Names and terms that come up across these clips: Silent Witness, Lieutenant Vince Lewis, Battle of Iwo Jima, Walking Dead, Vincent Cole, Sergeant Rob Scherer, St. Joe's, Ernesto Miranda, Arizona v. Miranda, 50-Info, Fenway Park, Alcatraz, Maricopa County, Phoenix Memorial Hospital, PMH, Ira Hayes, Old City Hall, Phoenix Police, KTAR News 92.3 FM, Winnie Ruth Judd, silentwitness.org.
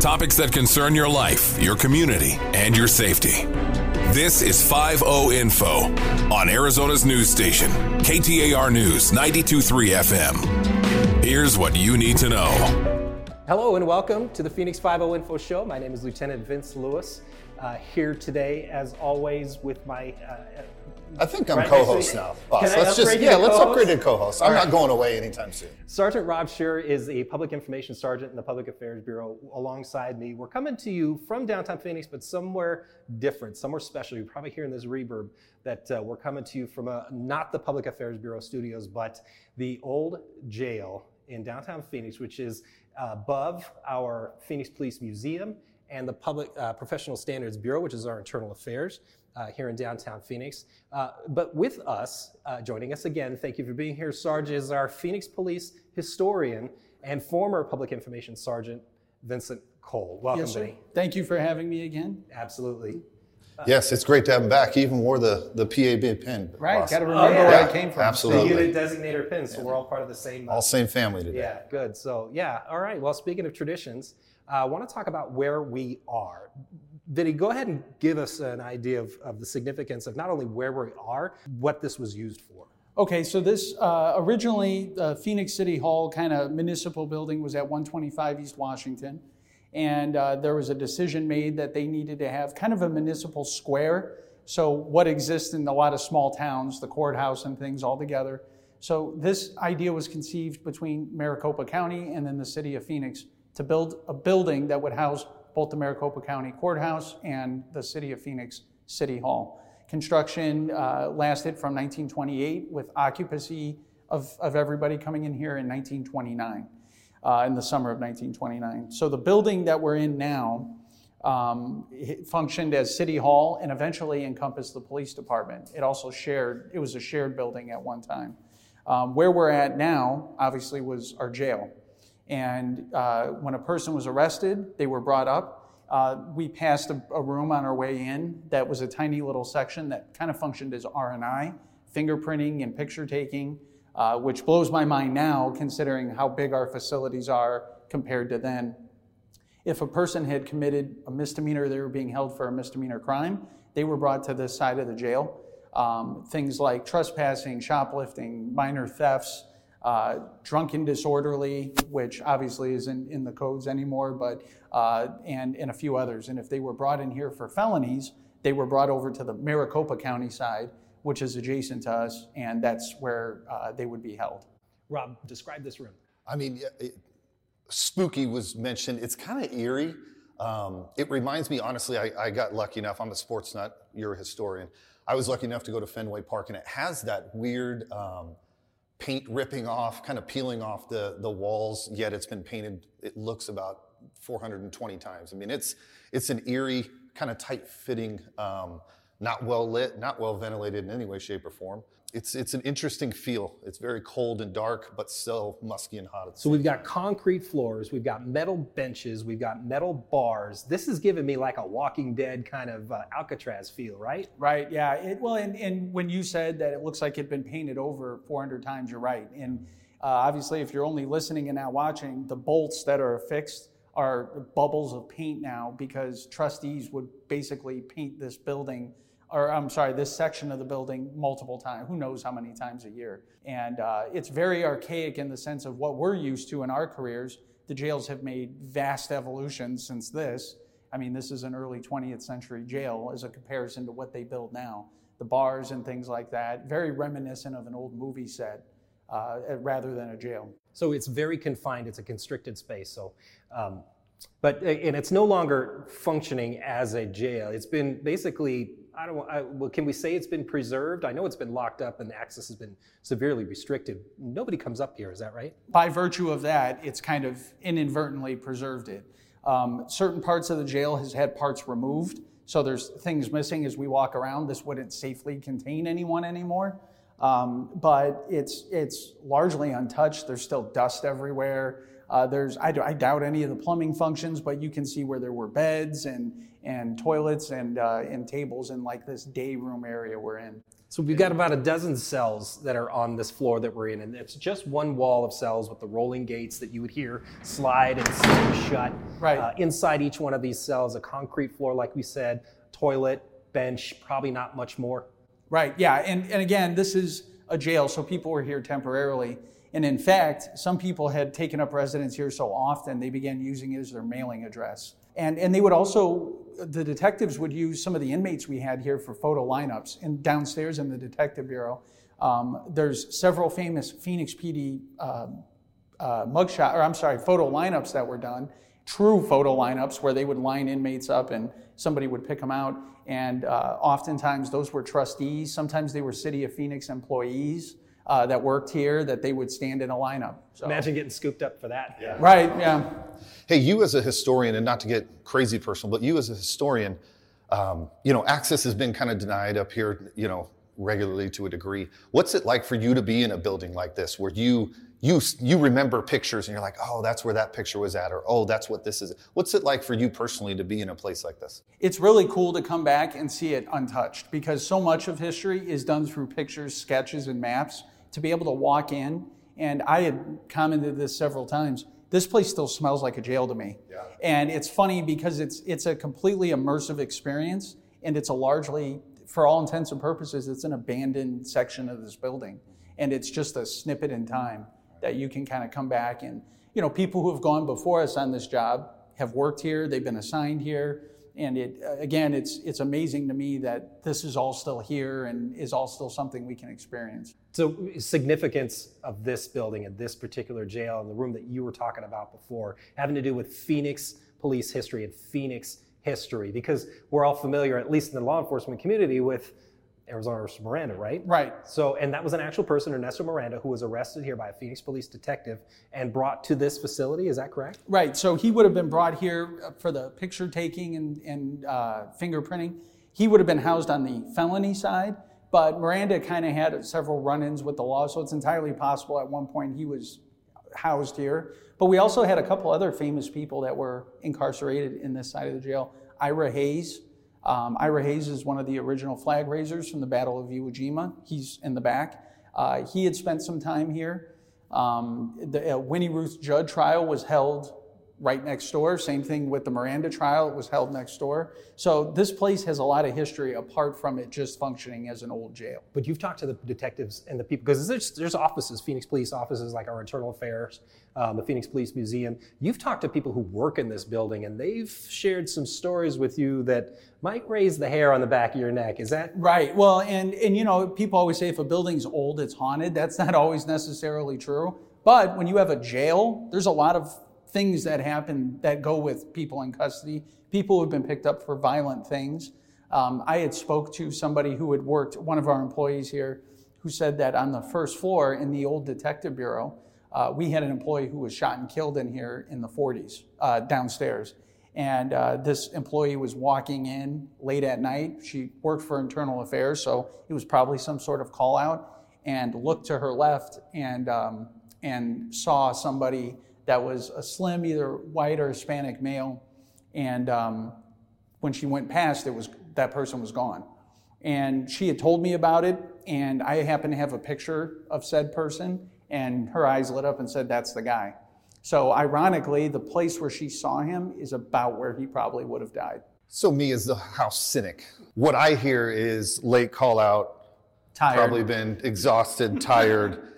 Topics that concern your life, your community, and your safety. This is 5-0 Info on Arizona's news station, KTAR News 92.3 FM. Here's what you need to know. Hello and welcome to the Phoenix 5-0 Info Show. My name is Lieutenant Vince Lewis, here today, as always, with my... I think I'm co-host now, boss. Let's upgrade to co-host. I'm not going away anytime soon. Sergeant Rob Scherer is a public information sergeant in the Public Affairs Bureau alongside me. We're coming to you from downtown Phoenix, but somewhere different, somewhere special. You're probably hearing this reverb that we're coming to you from not the Public Affairs Bureau studios, but the old jail in downtown Phoenix, which is above our Phoenix Police Museum and the Public Professional Standards Bureau, which is our internal affairs. Here in downtown Phoenix. But with us, joining us again, thank you for being here, Sarge, is our Phoenix Police historian and former Public Information Sergeant, Vincent Cole. Welcome, Vinny. Thank you for having me again. Absolutely. Yes, it's great to have him back. He even wore the PAB pin. Right, awesome. Got to remember where I came from. Absolutely. The unit designator pin, so we're all part of the same... all same family today. Yeah, good. So, all right. Well, speaking of traditions, I want to talk about where we are. Vinny, go ahead and give us an idea of the significance of not only where we are, what this was used for. Okay, so this originally, the Phoenix City Hall kind of municipal building was at 125 East Washington. And there was a decision made that they needed to have kind of a municipal square. So what exists in a lot of small towns, the courthouse and things all together. So this idea was conceived between Maricopa County and then the city of Phoenix to build a building that would house both the Maricopa County Courthouse and the City of Phoenix City Hall. Construction lasted from 1928 with occupancy of everybody coming in here in 1929, in the summer of 1929. So the building that we're in now functioned as City Hall and eventually encompassed the police department. It was a shared building at one time. Where we're at now, obviously, was our jail. And when a person was arrested, they were brought up. We passed a room on our way in that was a tiny little section that kind of functioned as R&I, fingerprinting and picture taking, which blows my mind now considering how big our facilities are compared to then. If a person had committed a misdemeanor, they were being held for a misdemeanor crime, they were brought to this side of the jail. Things like trespassing, shoplifting, minor thefts, drunken disorderly, which obviously isn't in the codes anymore, but and a few others. And if they were brought in here for felonies, they were brought over to the Maricopa County side, which is adjacent to us, and that's where they would be held. Rob, describe this room. I mean, spooky was mentioned. It's kind of eerie. It reminds me, honestly, I got lucky enough. I'm a sports nut. You're a historian. I was lucky enough to go to Fenway Park, and it has that weird... paint ripping off, kind of peeling off the walls, yet it's been painted, it looks about 420 times. I mean, it's an eerie, kind of tight-fitting, not well-lit, not well-ventilated in any way, shape, or form. It's an interesting feel. It's very cold and dark, but still musky and hot. So we've got concrete floors, we've got metal benches, we've got metal bars. This is giving me like a Walking Dead kind of Alcatraz feel, right? Right, yeah. And when you said that it looks like it'd been painted over 400 times, you're right. And obviously, if you're only listening and not watching, the bolts that are affixed are bubbles of paint now because trustees would basically paint this building this section of the building multiple times, who knows how many times a year. And it's very archaic in the sense of what we're used to in our careers. The jails have made vast evolutions since this. I mean, this is an early 20th century jail as a comparison to what they build now. The bars and things like that, very reminiscent of an old movie set rather than a jail. So it's very confined, it's a constricted space. So. But it's no longer functioning as a jail. It's been basically, can we say it's been preserved? I know it's been locked up and access has been severely restricted. Nobody comes up here, is that right? By virtue of that, it's kind of inadvertently preserved it. Certain parts of the jail has had parts removed, so there's things missing as we walk around. This wouldn't safely contain anyone anymore, but it's largely untouched. There's still dust everywhere. I doubt any of the plumbing functions, but you can see where there were beds and toilets and tables in like this day room area we're in. So we've got about a dozen cells that are on this floor that we're in, and it's just one wall of cells with the rolling gates that you would hear slide and slam shut. Right. Inside each one of these cells, a concrete floor, like we said, toilet, bench, probably not much more. Right, yeah, and again, this is a jail, so people were here temporarily. And in fact, some people had taken up residence here so often, they began using it as their mailing address. And they would also, the detectives would use some of the inmates we had here for photo lineups. And downstairs in the detective bureau, there's several famous Phoenix PD photo lineups that were done, true photo lineups where they would line inmates up and somebody would pick them out. And oftentimes those were trustees. Sometimes they were City of Phoenix employees that worked here, that they would stand in a lineup. So. Imagine getting scooped up for that. Yeah. Right, yeah. Hey, you as a historian, and not to get crazy personal, but you as a historian, access has been kind of denied up here, regularly to a degree. What's it like for you to be in a building like this where you remember pictures and you're like, oh, that's where that picture was at, or oh, that's what this is. What's it like for you personally to be in a place like this? It's really cool to come back and see it untouched because so much of history is done through pictures, sketches, and maps. To be able to walk in, and I had commented this several times, this place still smells like a jail to me. Yeah. And it's funny because it's a completely immersive experience, and it's a largely, for all intents and purposes, it's an abandoned section of this building. And it's just a snippet in time that you can kind of come back and, people who have gone before us on this job have worked here, they've been assigned here. And it's amazing to me that this is all still here and is all still something we can experience. So significance of this building and this particular jail and the room that you were talking about before, having to do with Phoenix police history and Phoenix history, because we're all familiar, at least in the law enforcement community, with Arizona v. Miranda, right? Right. So, and that was an actual person, Ernesto Miranda, who was arrested here by a Phoenix police detective and brought to this facility. Is that correct? Right. So he would have been brought here for the picture taking and fingerprinting. He would have been housed on the felony side, but Miranda kind of had several run-ins with the law, so it's entirely possible at one point he was housed here. But we also had a couple other famous people that were incarcerated in this side of the jail. Ira Hayes. Ira Hayes is one of the original flag raisers from the Battle of Iwo Jima. He's in the back. He had spent some time here. The Winnie Ruth Judd trial was held right next door. Same thing with the Miranda trial. It was held next door. So this place has a lot of history apart from it just functioning as an old jail. But you've talked to the detectives and the people, because there's offices, Phoenix police offices like our internal affairs, the Phoenix Police Museum. You've talked to people who work in this building and they've shared some stories with you that might raise the hair on the back of your neck. Is that right? Well, and people always say if a building's old, it's haunted. That's not always necessarily true. But when you have a jail, there's a lot of things that happen that go with people in custody, people who have been picked up for violent things. I had spoke to somebody who had worked, one of our employees here, who said that on the first floor in the old detective bureau, we had an employee who was shot and killed in here in the 40s downstairs. And this employee was walking in late at night. She worked for internal affairs, so it was probably some sort of call out, and looked to her left and saw somebody that was a slim, either white or Hispanic male. And when she went past, that person was gone. And she had told me about it, and I happened to have a picture of said person, and her eyes lit up and said, that's the guy. So ironically, the place where she saw him is about where he probably would have died. So me as the house cynic, what I hear is late call out, tired. Probably been exhausted, tired,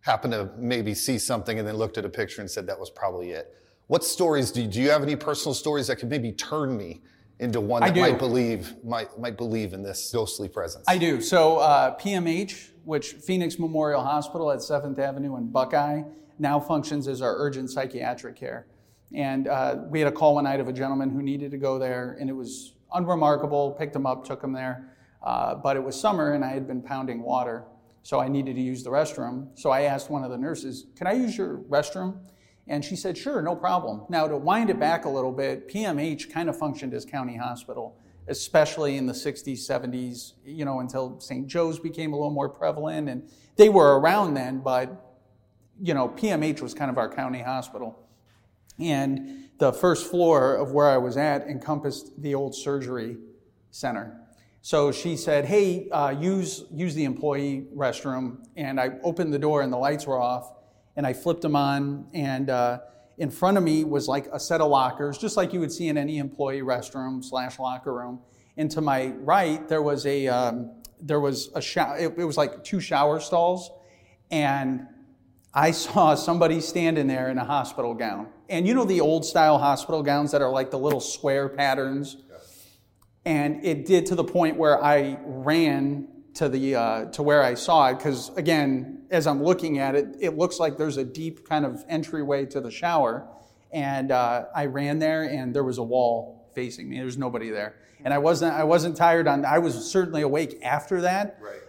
happened to maybe see something and then looked at a picture and said that was probably it. What stories do you have any personal stories that could maybe turn me into one that might believe in this ghostly presence? I do. So PMH, which Phoenix Memorial Hospital at 7th Avenue and Buckeye, now functions as our urgent psychiatric care. And we had a call one night of a gentleman who needed to go there, and it was unremarkable, picked him up, took him there. But it was summer and I had been pounding water. So I needed to use the restroom. So I asked one of the nurses, can I use your restroom? And she said, sure, no problem. Now to wind it back a little bit, PMH kind of functioned as county hospital, especially in the 60s, 70s, until St. Joe's became a little more prevalent. And they were around then, but PMH was kind of our county hospital. And the first floor of where I was at encompassed the old surgery center. So she said, hey, use the employee restroom. And I opened the door and the lights were off, and I flipped them on, and in front of me was like a set of lockers, just like you would see in any employee restroom / locker room. And to my right, there was a shower. It was like two shower stalls, and I saw somebody standing there in a hospital gown. And you know the old style hospital gowns that are like the little square patterns? And it did, to the point where I ran to the to where I saw it, because again, as I'm looking at it, it looks like there's a deep kind of entryway to the shower. And I ran there, and there was a wall facing me. There was nobody there, and I wasn't tired. I was certainly awake after that, right.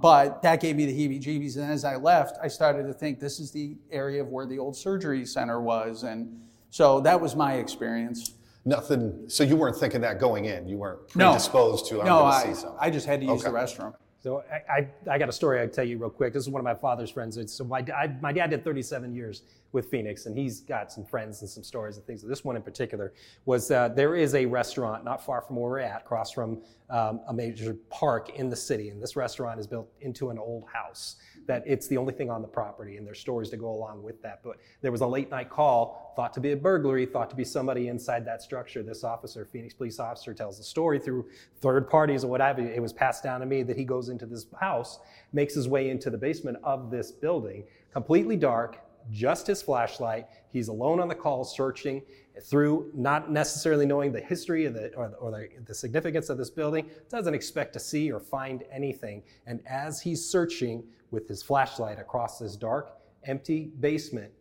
But that gave me the heebie-jeebies. And as I left, I started to think, this is the area of where the old surgery center was, and so that was my experience. Nothing. So you weren't thinking that going in. You weren't predisposed to. I'm going to see something. I just had to use the restroom. So I got a story I'll tell you real quick. This is one of my father's friends. So my dad did 37 years with Phoenix, and he's got some friends and some stories and things. This one in particular was there is a restaurant not far from where we're at, across from a major park in the city. And this restaurant is built into an old house. That it's the only thing on the property, and there's stories to go along with that. But there was a late night call, thought to be a burglary, thought to be somebody inside that structure. This officer, Phoenix police officer, tells the story through third parties or whatever. It was passed down to me that he goes into this house, makes his way into the basement of this building, completely dark, just his flashlight. He's alone on the call, searching through, not necessarily knowing the history of the significance of this building, doesn't expect to see or find anything. And as he's searching with his flashlight across this dark, empty basement,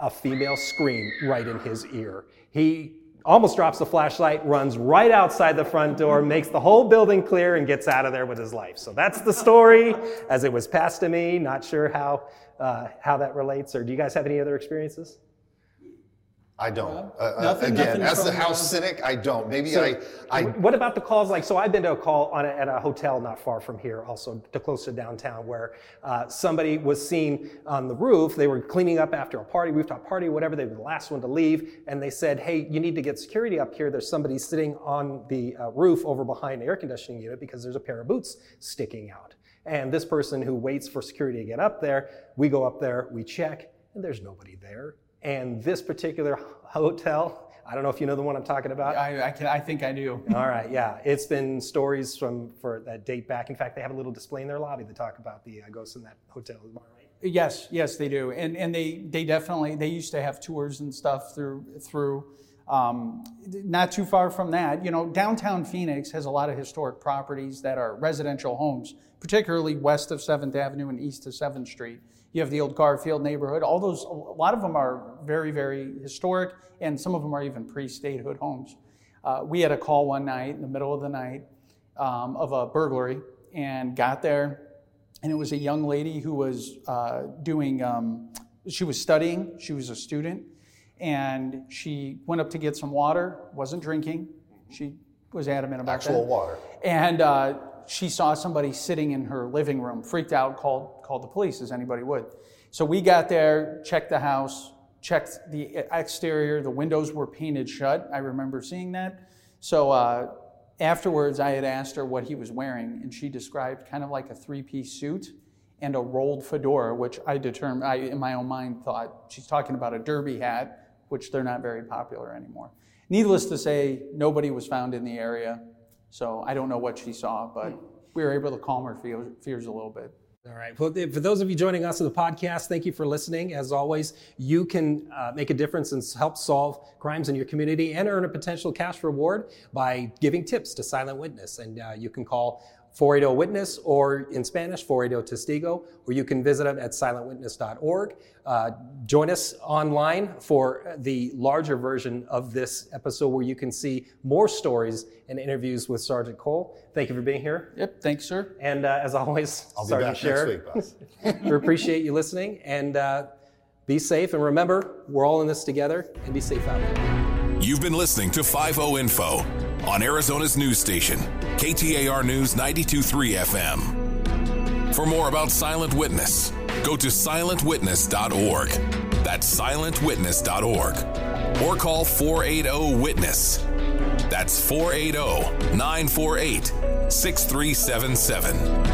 a female scream right in his ear. He almost drops the flashlight, runs right outside the front door, makes the whole building clear, and gets out of there with his life. So that's the story as it was passed to me. Not sure how that relates, or do you guys have any other experiences? I don't. Nothing as the house cynic, I don't. Maybe so, What about the calls? Like, so I've been to a call at a hotel not far from here, also close to downtown, where somebody was seen on the roof. They were cleaning up after a party, rooftop party, whatever. They were the last one to leave, and they said, "Hey, you need to get security up here. There's somebody sitting on the roof over behind the air conditioning unit because there's a pair of boots sticking out." And this person who waits for security to get up there, we go up there, we check, and there's nobody there. And this particular hotel, I don't know if you know the one I'm talking about. I think I do. All right, yeah. It's been stories for that date back. In fact, they have a little display in their lobby that talk about the ghosts in that hotel. Yes, they do. And they definitely, they used to have tours and stuff through. Not too far from that, you know, downtown Phoenix has a lot of historic properties that are residential homes, particularly west of 7th Avenue and east of 7th Street. You have the old Garfield neighborhood. All those, a lot of them are very, very historic, and some of them are even pre-statehood homes. We had a call one night in the middle of the night of a burglary, and got there, and it was a young lady who was she was studying, she was a student. And she went up to get some water, wasn't drinking. She was adamant about that. Actual water. And she saw somebody sitting in her living room, freaked out, called the police, as anybody would. So we got there, checked the house, checked the exterior. The windows were painted shut. I remember seeing that. So afterwards, I had asked her what he was wearing, and she described kind of like a three-piece suit and a rolled fedora, which I determined, in my own mind, thought she's talking about a derby hat, which they're not very popular anymore. Needless to say, nobody was found in the area, so I don't know what she saw, but we were able to calm her fears a little bit. All right. Well, for those of you joining us on the podcast, thank you for listening. As always, you can make a difference and help solve crimes in your community and earn a potential cash reward by giving tips to Silent Witness. And you can call 480-WITNESS, or in Spanish, 480-TESTIGO, or you can visit them at silentwitness.org. Join us online for the larger version of this episode, where you can see more stories and interviews with Sergeant Cole. Thank you for being here. Yep, thanks, sir. And as always, I'll Sergeant Scherer, we appreciate you listening, and be safe. And remember, we're all in this together, and be safe out there. You've been listening to 50 Info on Arizona's news station, KTAR News 92.3 FM. For more about Silent Witness, go to silentwitness.org. That's silentwitness.org. Or call 480-WITNESS. That's 480-948-9233. 6377.